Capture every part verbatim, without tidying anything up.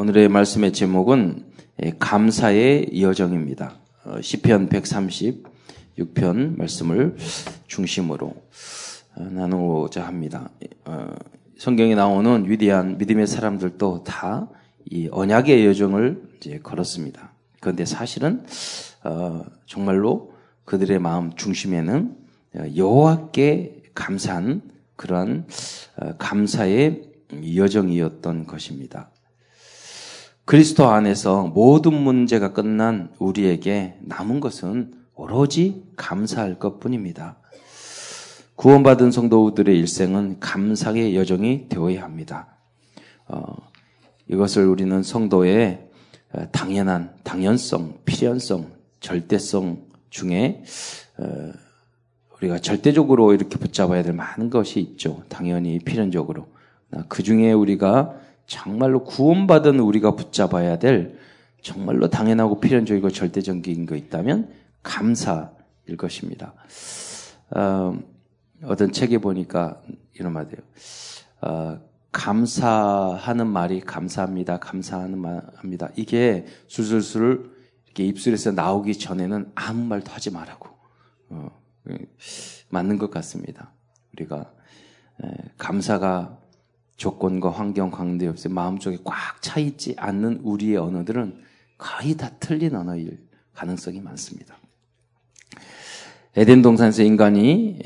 오늘의 말씀의 제목은 감사의 여정입니다. 시편 백삼십육 편 말씀을 중심으로 나누고자 합니다. 성경에 나오는 위대한 믿음의 사람들도 다 이 언약의 여정을 이제 걸었습니다. 그런데 사실은 정말로 그들의 마음 중심에는 여호와께 감사한 그러한 감사의 여정이었던 것입니다. 그리스도 안에서 모든 문제가 끝난 우리에게 남은 것은 오로지 감사할 것뿐입니다. 구원받은 성도들의 일생은 감사의 여정이 되어야 합니다. 어, 이것을 우리는 성도의 당연한 당연성, 필연성, 절대성 중에 어, 우리가 절대적으로 이렇게 붙잡아야 될 많은 것이 있죠. 당연히 필연적으로. 그 중에 우리가 정말로 구원받은 우리가 붙잡아야 될 정말로 당연하고 필연적이고 절대적인 거 있다면 감사일 것입니다. 어, 어떤 책에 보니까 이런 말이에요. 어, 감사하는 말이 감사합니다, 감사하는 말합니다. 이게 술술술 이렇게 입술에서 나오기 전에는 아무 말도 하지 말라고. 어, 맞는 것 같습니다. 우리가 에, 감사가 조건과 환경 관계없이 마음속에 꽉 차있지 않는 우리의 언어들은 거의 다 틀린 언어일 가능성이 많습니다. 에덴 동산에서 인간이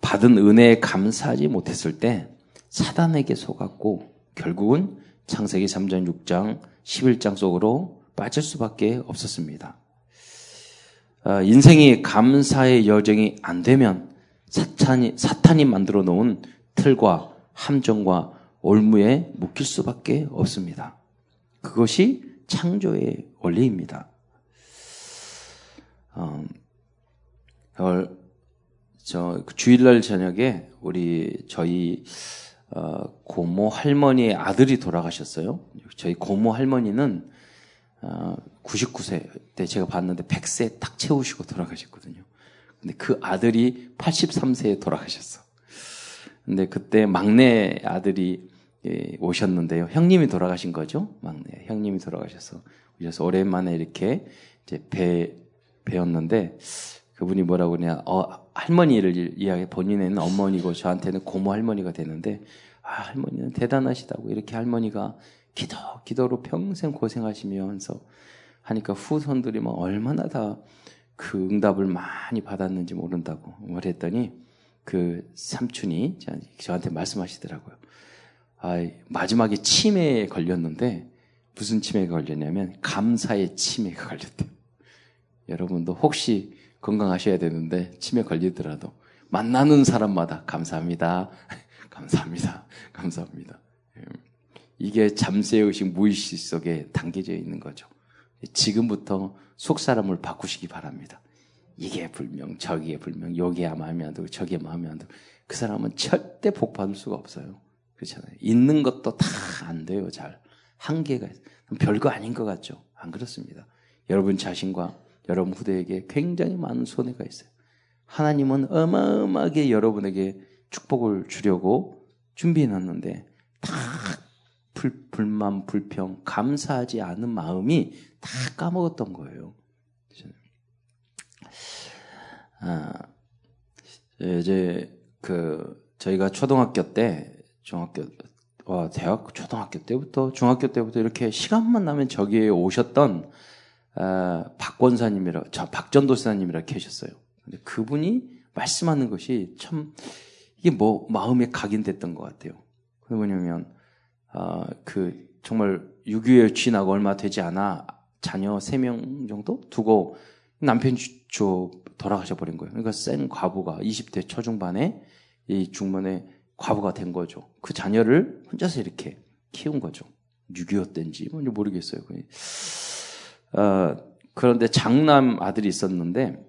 받은 은혜에 감사하지 못했을 때 사단에게 속았고 결국은 창세기 삼 장, 육 장, 십일 장 속으로 빠질 수밖에 없었습니다. 인생이 감사의 여정이 안 되면 사탄이, 사탄이 만들어 놓은 틀과 함정과 올무에 묶일 수밖에 없습니다. 그것이 창조의 원리입니다. 어, 저 주일날 저녁에 우리 저희 어, 고모 할머니의 아들이 돌아가셨어요. 저희 고모 할머니는 어, 구십구 세 때 제가 봤는데 백 세 딱 채우시고 돌아가셨거든요. 근데 그 아들이 팔십삼 세에 돌아가셨어. 근데 그때 막내 아들이 오셨는데요. 형님이 돌아가신 거죠? 막내. 형님이 돌아가셔서 오셔서 오랜만에 이렇게 이제 배, 배웠는데 그분이 뭐라고 그러냐. 어, 할머니를 이야기, 본인에는 어머니고 저한테는 고모 할머니가 되는데, 아, 할머니는 대단하시다고. 이렇게 할머니가 기도, 기도로 평생 고생하시면서 하니까 후손들이 막 얼마나 다 그 응답을 많이 받았는지 모른다고 말했더니, 그 삼촌이 저한테 말씀하시더라고요. 아, 마지막에 치매에 걸렸는데 무슨 치매가 걸렸냐면 감사의 치매가 걸렸대요. 여러분도 혹시 건강하셔야 되는데 치매 걸리더라도 만나는 사람마다 감사합니다, 감사합니다, 감사합니다. 이게 잠재의 의식 무의식 속에 담겨져 있는 거죠. 지금부터 속사람을 바꾸시기 바랍니다. 이게 불명, 저기에 불명, 여기에 마음이 안 들고 저기에 마음이 안 들고 그 사람은 절대 복받을 수가 없어요. 그렇잖아요. 있는 것도 다 안 돼요. 잘 한계가 있어요. 별거 아닌 것 같죠? 안 그렇습니다. 여러분 자신과 여러분 후대에게 굉장히 많은 손해가 있어요. 하나님은 어마어마하게 여러분에게 축복을 주려고 준비해놨는데 다 불, 불만, 불평, 감사하지 않은 마음이 다 까먹었던 거예요. 아, 이제, 그, 저희가 초등학교 때, 중학교, 와, 대학, 초등학교 때부터, 중학교 때부터 이렇게 시간만 나면 저기에 오셨던, 아, 박 권사님이라, 저, 박전도사님이라 계셨어요. 근데 그분이 말씀하는 것이 참, 이게 뭐, 마음에 각인됐던 것 같아요. 그게 뭐냐면, 아, 그, 정말, 육이오에 쥐나고 얼마 되지 않아, 자녀 세 명 정도 두고, 남편 저 돌아가셔버린 거예요. 그러니까 센 과부가 이십 대 초중반에 이 중반에 과부가 된 거죠. 그 자녀를 혼자서 이렇게 키운 거죠. 육이오 때인지 뭔지 모르겠어요. 어, 그런데 장남 아들이 있었는데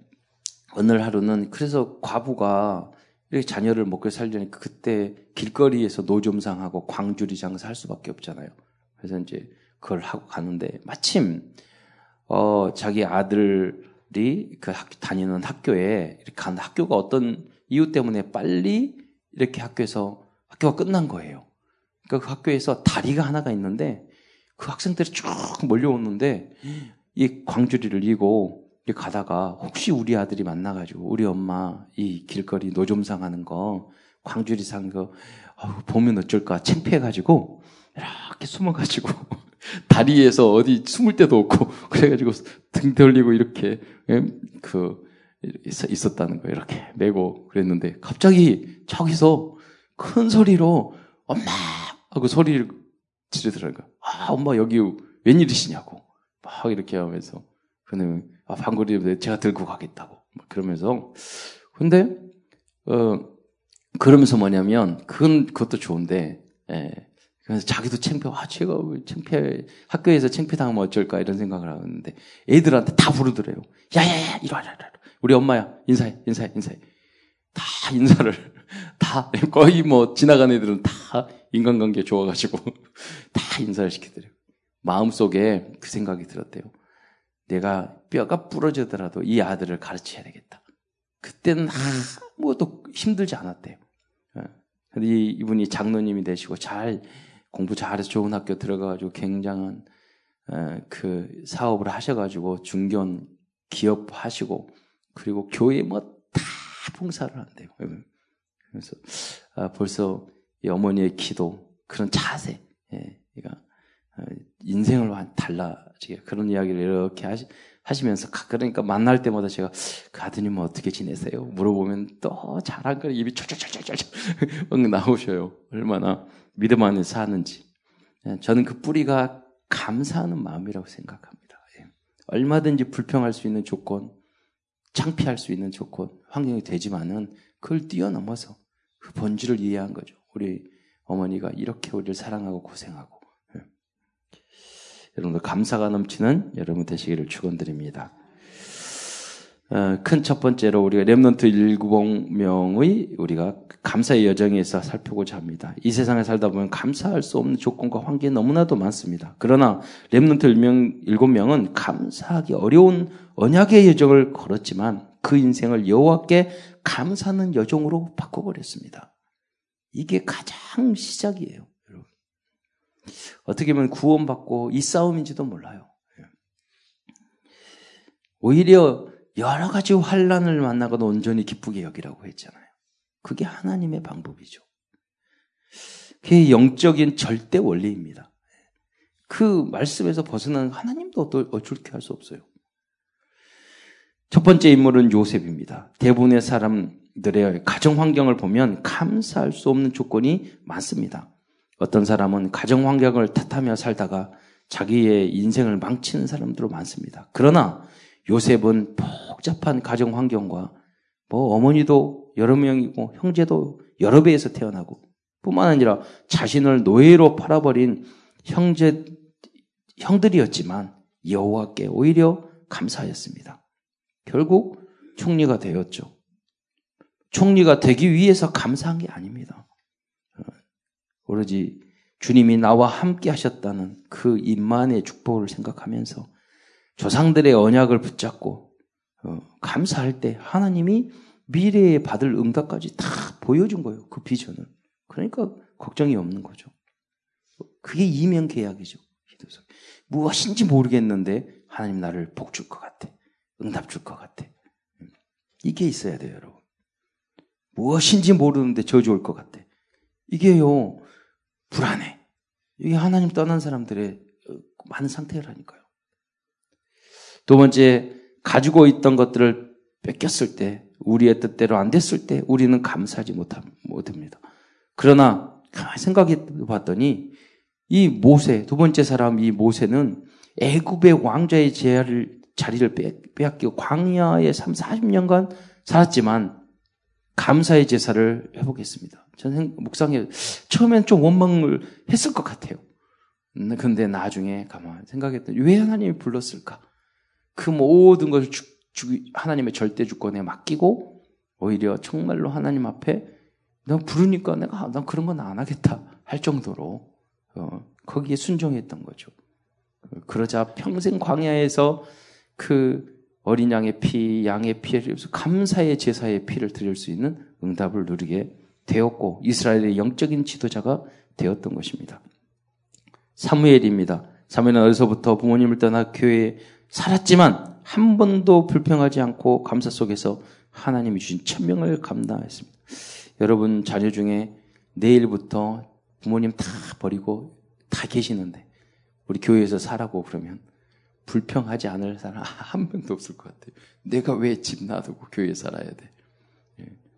어느 하루는 그래서 과부가 이렇게 자녀를 먹고 살려니까 그때 길거리에서 노점상하고 광주리 장사 할 수밖에 없잖아요. 그래서 이제 그걸 하고 가는데 마침 어 자기 아들 그 학교 다니는 학교에 이렇게 간 학교가 어떤 이유 때문에 빨리 이렇게 학교에서 학교가 끝난 거예요. 그러니까 그 학교에서 다리가 하나가 있는데 그 학생들이 쭉 몰려오는데 이 광주리를 이고 가다가 혹시 우리 아들이 만나가지고 우리 엄마 이 길거리 노점상 하는 거 광주리상 거 아우, 보면 어쩔까 창피해가지고 이렇게 숨어가지고 다리에서 어디 숨을 데도 없고 그래가지고 등 돌리고 이렇게 그 있었다는 거예요. 이렇게 메고 그랬는데 갑자기 저기서 큰 소리로 엄마 하고 소리를 지르더라는 거예요. 아 엄마 여기 웬일이시냐고 막 이렇게 하면서 그는 아 방구리를 제가 들고 가겠다고 막 그러면서 근데 어 그러면서 뭐냐면 그건 그것도 좋은데 예. 그래서 자기도 창피해. 아, 제가 창피해. 학교에서 창피당하면 어쩔까 이런 생각을 하는데 애들한테 다 부르더래요. 야야야 이리 와라. 우리 엄마야. 인사해. 인사해. 인사해. 다 인사를 다 거의 뭐 지나간 애들은 다 인간관계 좋아가지고 다 인사를 시키더래요. 마음속에 그 생각이 들었대요. 내가 뼈가 부러지더라도 이 아들을 가르쳐야 되겠다. 그때는 아무것도 힘들지 않았대요. 근데 이분이 장로님이 되시고 잘 공부 잘해서 좋은 학교 들어가가지고 굉장한 에, 그 사업을 하셔가지고 중견 기업 하시고 그리고 교회 뭐 다 봉사를 한대요. 그래서 아, 벌써 이 어머니의 기도 그런 자세, 예, 그러니까 인생을 달라지게 그런 이야기를 이렇게 하시, 하시면서 그러니까 만날 때마다 제가 그 아드님은 어떻게 지내세요? 물어보면 또 잘한 거리 입이 쫄쫄쫄쫄 나오셔요. 얼마나 믿음 안에 사는지. 저는 그 뿌리가 감사하는 마음이라고 생각합니다. 예. 얼마든지 불평할 수 있는 조건, 창피할 수 있는 조건, 환경이 되지만은 그걸 뛰어넘어서 그 본질을 이해한 거죠. 우리 어머니가 이렇게 우리를 사랑하고 고생하고. 예. 여러분들 감사가 넘치는 여러분 되시기를 축원드립니다. 어, 큰 첫 번째로 우리가 렘넌트 일곱 명의 우리가 감사의 여정에서 살펴보자 합니다. 이 세상에 살다 보면 감사할 수 없는 조건과 환경이 너무나도 많습니다. 그러나 렘넌트 일곱 명은 감사하기 어려운 언약의 여정을 걸었지만 그 인생을 여호와께 감사하는 여정으로 바꿔버렸습니다. 이게 가장 시작이에요. 여러분. 어떻게 보면 구원받고 이 싸움인지도 몰라요. 오히려 여러 가지 환란을 만나고도 온전히 기쁘게 여기라고 했잖아요. 그게 하나님의 방법이죠. 그게 영적인 절대 원리입니다. 그 말씀에서 벗어나는 하나님도 어쩔게 할 수 없어요. 첫 번째 인물은 요셉입니다. 대부분의 사람들의 가정 환경을 보면 감사할 수 없는 조건이 많습니다. 어떤 사람은 가정 환경을 탓하며 살다가 자기의 인생을 망치는 사람들도 많습니다. 그러나 요셉은 복잡한 가정 환경과 뭐 어머니도 여러 명이고 형제도 여러 배에서 태어나고 뿐만 아니라 자신을 노예로 팔아버린 형제 형들이었지만 여호와께 오히려 감사했습니다. 결국 총리가 되었죠. 총리가 되기 위해서 감사한 게 아닙니다. 오로지 주님이 나와 함께 하셨다는 그 임만의 축복을 생각하면서 조상들의 언약을 붙잡고 어, 감사할 때 하나님이 미래에 받을 응답까지 다 보여준 거예요. 그 비전을. 그러니까 걱정이 없는 거죠. 그게 이면 계약이죠. 무엇인지 모르겠는데 하나님 나를 복 줄 것 같아. 응답 줄 것 같아. 이게 있어야 돼요. 여러분. 무엇인지 모르는데 저주 올 것 같아. 이게요. 불안해. 이게 하나님 떠난 사람들의 많은 상태라니까요. 두 번째, 가지고 있던 것들을 뺏겼을 때, 우리의 뜻대로 안 됐을 때 우리는 감사하지 못합니다. 그러나 가만히 생각해 봤더니 이 모세, 두 번째 사람 이 모세는 애굽의 왕자의 제아를, 자리를 빼앗기고 광야에 삼사십 년간 살았지만 감사의 제사를 해보겠습니다. 저는 묵상에 처음엔 좀 원망을 했을 것 같아요. 근데 나중에 가만히 생각했더니 왜 하나님이 불렀을까? 그 모든 것을 주, 주, 하나님의 절대 주권에 맡기고 오히려 정말로 하나님 앞에 난 부르니까 내가 난 그런 건 안 하겠다 할 정도로 어, 거기에 순종했던 거죠. 그러자 평생 광야에서 그 어린 양의 피, 양의 피를 감사의 제사의 피를 드릴 수 있는 응답을 누리게 되었고 이스라엘의 영적인 지도자가 되었던 것입니다. 사무엘입니다. 사무엘은 어려서부터 부모님을 떠나 교회에 살았지만 한 번도 불평하지 않고 감사 속에서 하나님이 주신 천명을 감당했습니다. 여러분 자녀 중에 내일부터 부모님 다 버리고 다 계시는데 우리 교회에서 살라고 그러면 불평하지 않을 사람 한 명도 없을 것 같아요. 내가 왜 집 놔두고 교회에 살아야 돼?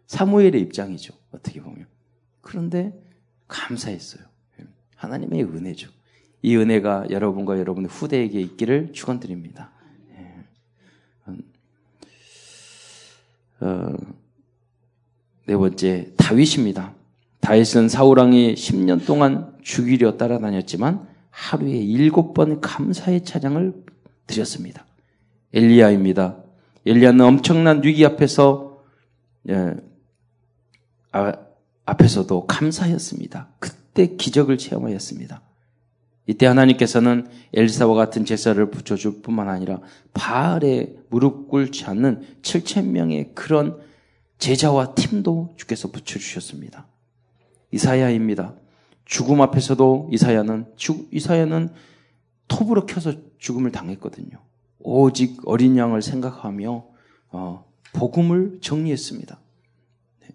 사무엘의 입장이죠. 어떻게 보면. 그런데 감사했어요. 하나님의 은혜죠. 이 은혜가 여러분과 여러분의 후대에게 있기를 축원드립니다. 어, 네 번째, 다윗입니다. 다윗은 사울 왕이 십 년 동안 죽이려 따라다녔지만 하루에 일곱 번 감사의 찬양을 드렸습니다. 엘리야입니다. 엘리야는 엄청난 위기 앞에서 예, 아, 앞에서도 감사했습니다. 그때 기적을 체험하였습니다. 이때 하나님께서는 엘사와 같은 제사를 붙여줄 뿐만 아니라 바알에 무릎 꿇지 않는 칠천 명의 그런 제자와 팀도 주께서 붙여주셨습니다. 이사야입니다. 죽음 앞에서도 이사야는 죽, 이사야는 톱으로 켜서 죽음을 당했거든요. 오직 어린 양을 생각하며 어, 복음을 정리했습니다. 네.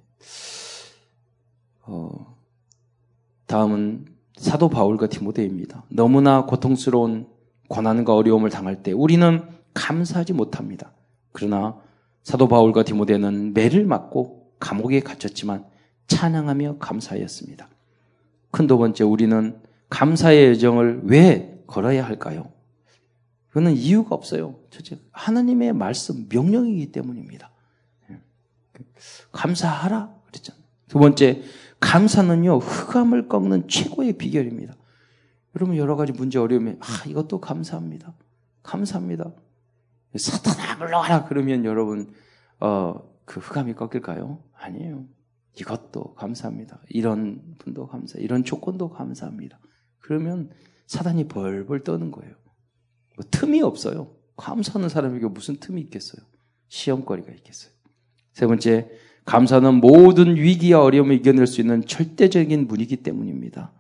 어, 다음은 사도 바울과 디모데입니다. 너무나 고통스러운 고난과 어려움을 당할 때 우리는 감사하지 못합니다. 그러나 사도 바울과 디모데는 매를 맞고 감옥에 갇혔지만 찬양하며 감사하였습니다. 큰 두 번째, 우리는 감사의 여정을 왜 걸어야 할까요? 그거는 이유가 없어요. 첫째, 하나님의 말씀 명령이기 때문입니다. 감사하라 그랬잖아요. 두 번째, 감사는요 흑암을 꺾는 최고의 비결입니다. 여러분 여러 가지 문제 어려우면 아 이것도 감사합니다. 감사합니다. 사탄아 물러가라 그러면 여러분 어, 그 흑암이 꺾일까요? 아니에요. 이것도 감사합니다. 이런 분도 감사, 이런 조건도 감사합니다. 그러면 사단이 벌벌 떠는 거예요. 뭐 틈이 없어요. 감사하는 사람에게 무슨 틈이 있겠어요? 시험거리가 있겠어요. 세 번째, 감사는 모든 위기와 어려움을 이겨낼 수 있는 절대적인 문이기 때문입니다.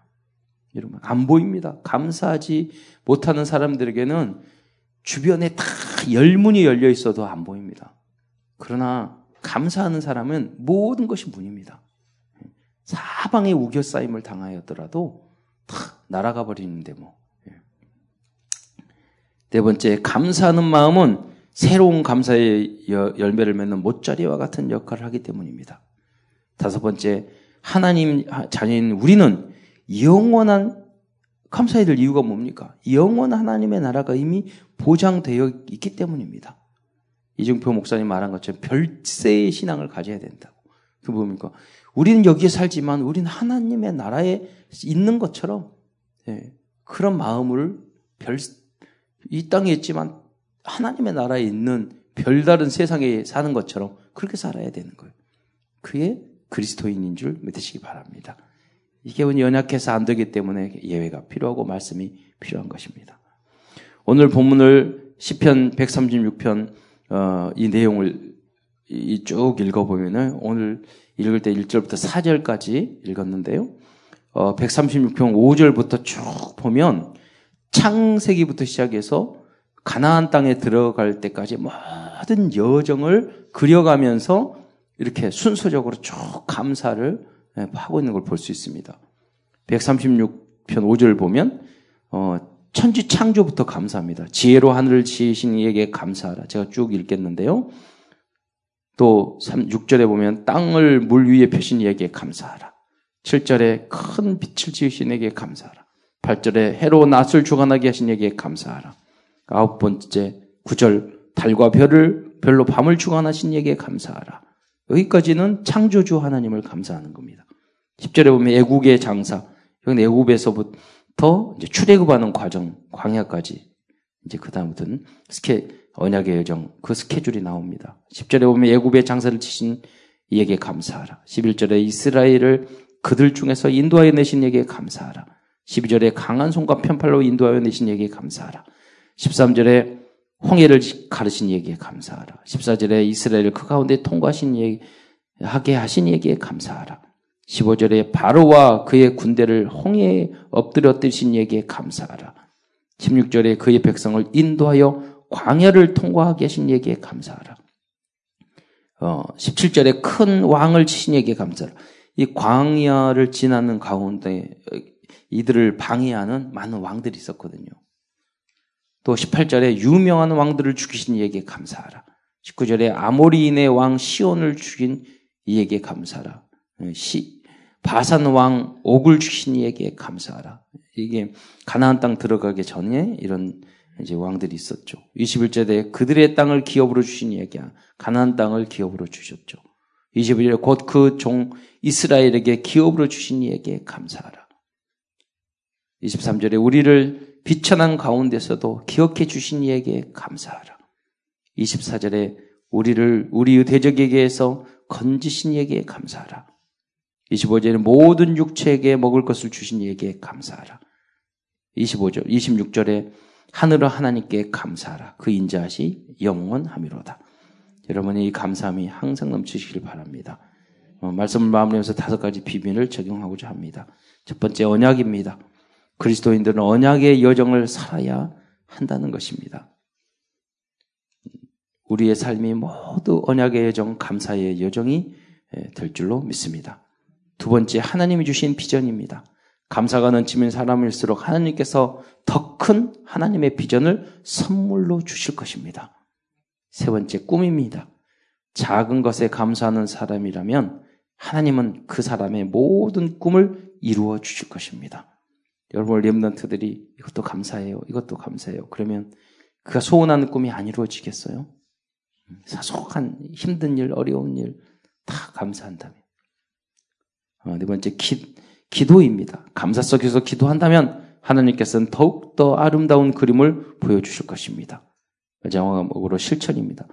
여러분 안 보입니다. 감사하지 못하는 사람들에게는 주변에 다 열문이 열려 있어도 안 보입니다. 그러나 감사하는 사람은 모든 것이 문입니다. 사방에 우겨싸임을 당하였더라도 다 날아가 버리는데 뭐. 네 번째, 감사하는 마음은 새로운 감사의 열매를 맺는 못자리와 같은 역할을 하기 때문입니다. 다섯 번째, 하나님 자녀인 우리는 영원한 감사해야 될 이유가 뭡니까? 영원 하나님의 나라가 이미 보장되어 있기 때문입니다. 이중표 목사님 말한 것처럼 별세의 신앙을 가져야 된다고. 그 뭡니까? 우리는 여기에 살지만 우리는 하나님의 나라에 있는 것처럼 예, 그런 마음을 별, 이 땅에 있지만 하나님의 나라에 있는 별다른 세상에 사는 것처럼 그렇게 살아야 되는 거예요. 그게 그리스도인인 줄 믿으시기 바랍니다. 이게 연약해서 안 되기 때문에 예외가 필요하고 말씀이 필요한 것입니다. 오늘 본문을 시편 백삼십육 편 어, 이 내용을 이 쭉 읽어보면은 오늘 읽을 때 일 절부터 사 절까지 읽었는데요. 어, 백삼십육 편 오 절부터 쭉 보면 창세기부터 시작해서 가나안 땅에 들어갈 때까지 모든 여정을 그려가면서 이렇게 순서적으로 쭉 감사를 하고 있는 걸 볼 수 있습니다. 백삼십육 편 오 절을 보면 어, 천지 창조부터 감사합니다. 지혜로 하늘을 지으신 이에게 감사하라. 제가 쭉 읽겠는데요. 또 육 절에 보면 땅을 물 위에 펴신 이에게 감사하라. 칠 절에 큰 빛을 지으신 이에게 감사하라. 팔 절에 해로 낮을 주관하게 하신 이에게 감사하라. 아홉 번째 구 절 달과 별을 별로 밤을 주관하신 이에게 감사하라. 여기까지는 창조주 하나님을 감사하는 겁니다. 십 절에 보면 애국의 장사. 여기 애국에서부터 더 이제 출애굽하는 과정, 광야까지 이제 그 다음부터는 스케 언약의 여정 그 스케줄이 나옵니다. 십 절에 보면 애굽의 장사를 치신 이에게 감사하라. 십일 절에 이스라엘을 그들 중에서 인도하여 내신 이에게 감사하라. 십이 절에 강한 손과 편팔로 인도하여 내신 이에게 감사하라. 십삼 절에 홍해를 가르신 이에게 감사하라. 십사 절에 이스라엘을 그 가운데 통과하신 이에게 하게 하신 이에게 감사하라. 십오 절에 바로와 그의 군대를 홍해에 엎드려 뜨신 이에게 감사하라. 십육 절에 그의 백성을 인도하여 광야를 통과하게 하신 이에게 감사하라. 어, 십칠 절에 큰 왕을 치신 이에게 감사하라. 이 광야를 지나는 가운데 이들을 방해하는 많은 왕들이 있었거든요. 또 십팔 절에 유명한 왕들을 죽이신 이에게 감사하라. 십구 절에 아모리인의 왕 시온을 죽인 이에게 감사하라. 시, 바산 왕 옥을 죽인 이에게 감사하라. 이게 가나안 땅 들어가기 전에 이런 이제 왕들이 있었죠. 이십일 절에 그들의 땅을 기업으로 주신 이에게 가나안 땅을 기업으로 주셨죠. 이십일 절에 곧 그 종 이스라엘에게 기업으로 주신 이에게 감사하라. 이십삼 절에 우리를 비천한 가운데서도 기억해 주신 이에게 감사하라. 이십사 절에 우리를 우리의 대적에게서 건지신 이에게 감사하라. 이십오 절에 모든 육체에게 먹을 것을 주신 이에게 감사하라. 이십오 절, 이십육 절에 하늘의 하나님께 감사하라. 그 인자하시 영원하미로다. 여러분의 이 감사함이 항상 넘치시길 바랍니다. 어, 말씀을 마무리하면서 다섯 가지 비밀을 적용하고자 합니다. 첫 번째, 언약입니다. 그리스도인들은 언약의 여정을 살아야 한다는 것입니다. 우리의 삶이 모두 언약의 여정, 감사의 여정이 될 줄로 믿습니다. 두 번째, 하나님이 주신 비전입니다. 감사가 넘치는 사람일수록 하나님께서 더 큰 하나님의 비전을 선물로 주실 것입니다. 세 번째, 꿈입니다. 작은 것에 감사하는 사람이라면 하나님은 그 사람의 모든 꿈을 이루어 주실 것입니다. 여러분 렘넌트들이 이것도 감사해요. 이것도 감사해요. 그러면 그가 소원하는 꿈이 안 이루어지겠어요? 사소한 힘든 일, 어려운 일 다 감사한다면. 어, 네 번째, 기, 기도입니다. 감사 속에서 기도한다면 하나님께서는 더욱더 아름다운 그림을 보여주실 것입니다. 마지막으로 실천입니다.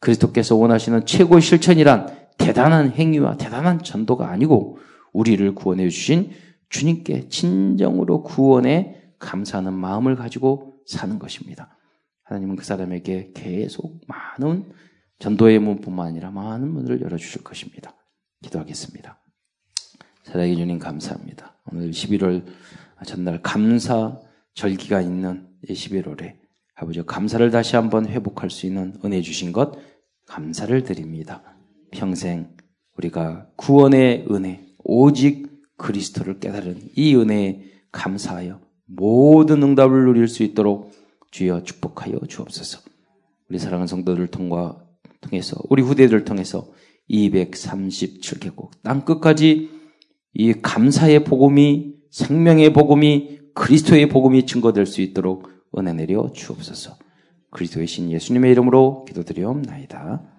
그리스도께서 원하시는 최고의 실천이란 대단한 행위와 대단한 전도가 아니고 우리를 구원해 주신 주님께 진정으로 구원에 감사하는 마음을 가지고 사는 것입니다. 하나님은 그 사람에게 계속 많은 전도의 문뿐만 아니라 많은 문을 열어주실 것입니다. 기도하겠습니다. 사랑의 주님 감사합니다. 오늘 십일월 전날 감사 절기가 있는 십일월에 아버지 감사를 다시 한번 회복할 수 있는 은혜 주신 것 감사를 드립니다. 평생 우리가 구원의 은혜 오직 그리스도를 깨달은 이 은혜에 감사하여 모든 응답을 누릴 수 있도록 주여 축복하여 주옵소서. 우리 사랑하는 성도들을 통과, 통해서 우리 후대들을 통해서 이백삼십칠 개국 땅 끝까지 이 감사의 복음이 생명의 복음이 그리스도의 복음이 증거될 수 있도록 은혜 내려 주옵소서. 그리스도의 신 예수님의 이름으로 기도드리옵나이다.